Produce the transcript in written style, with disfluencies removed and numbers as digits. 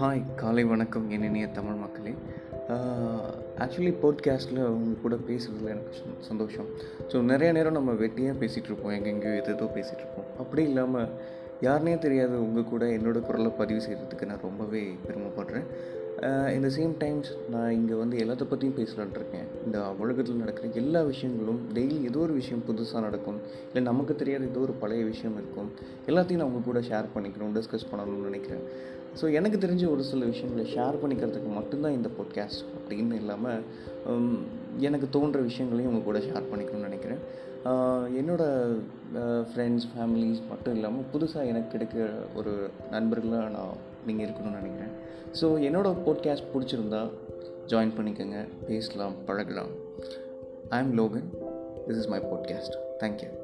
Hi, காலை வணக்கம் என் இனிய தமிழ் மக்களே. ஆக்சுவலி பாட்காஸ்ட்டில் அவங்க கூட பேசுகிறதுல எனக்கு சந்தோஷம். ஸோ நிறைய நேரம் நம்ம வெட்டியாக பேசிகிட்ருப்போம், எங்கெங்கேயோ எதோ பேசிகிட்ருப்போம். அப்படி இல்லாமல் யாருனே தெரியாது உங்கள் கூட என்னோடய குரலை பதிவு செய்கிறதுக்கு நான் ரொம்பவே பெருமைப்படுறேன். இந்த சேம் டைம்ஸ் நான் இங்கே வந்து எல்லாத்த பற்றியும் பேசலான்ட்ருக்கேன். இந்த உலகத்தில் நடக்கிற எல்லா விஷயங்களும் டெய்லி ஏதோ ஒரு விஷயம் புதுசாக நடக்கும், இல்லை நமக்கு தெரியாத ஏதோ ஒரு பழைய விஷயம் இருக்கும். எல்லாத்தையும் நான் உங்கள் கூட ஷேர் பண்ணிக்கணும், டிஸ்கஸ் பண்ணணும்னு நினைக்கிறேன். ஸோ எனக்கு தெரிஞ்ச ஒரு சில விஷயங்களை ஷேர் பண்ணிக்கிறதுக்கு மட்டும்தான் இந்த பாட்காஸ்ட் அப்படின்னு இல்லாமல், எனக்கு தோன்ற விஷயங்களையும் உங்கள் கூட ஷேர் பண்ணிக்கணும்னு நினைக்கிறேன். என்னோடய ஃப்ரெண்ட்ஸ், ஃபேமிலிஸ் மட்டும் இல்லாமல் புதுசாக எனக்கு கிடைக்கிற ஒரு நண்பர்களாக நான் நீங்கள் இருக்கணும்னு நினைக்கிறேன். ஸோ என்னோடய பாட்காஸ்ட் பிடிச்சிருந்தா ஜாயின் பண்ணிக்கோங்க, பேசலாம், பழகலாம். I am Logan, this is my podcast. Thank you.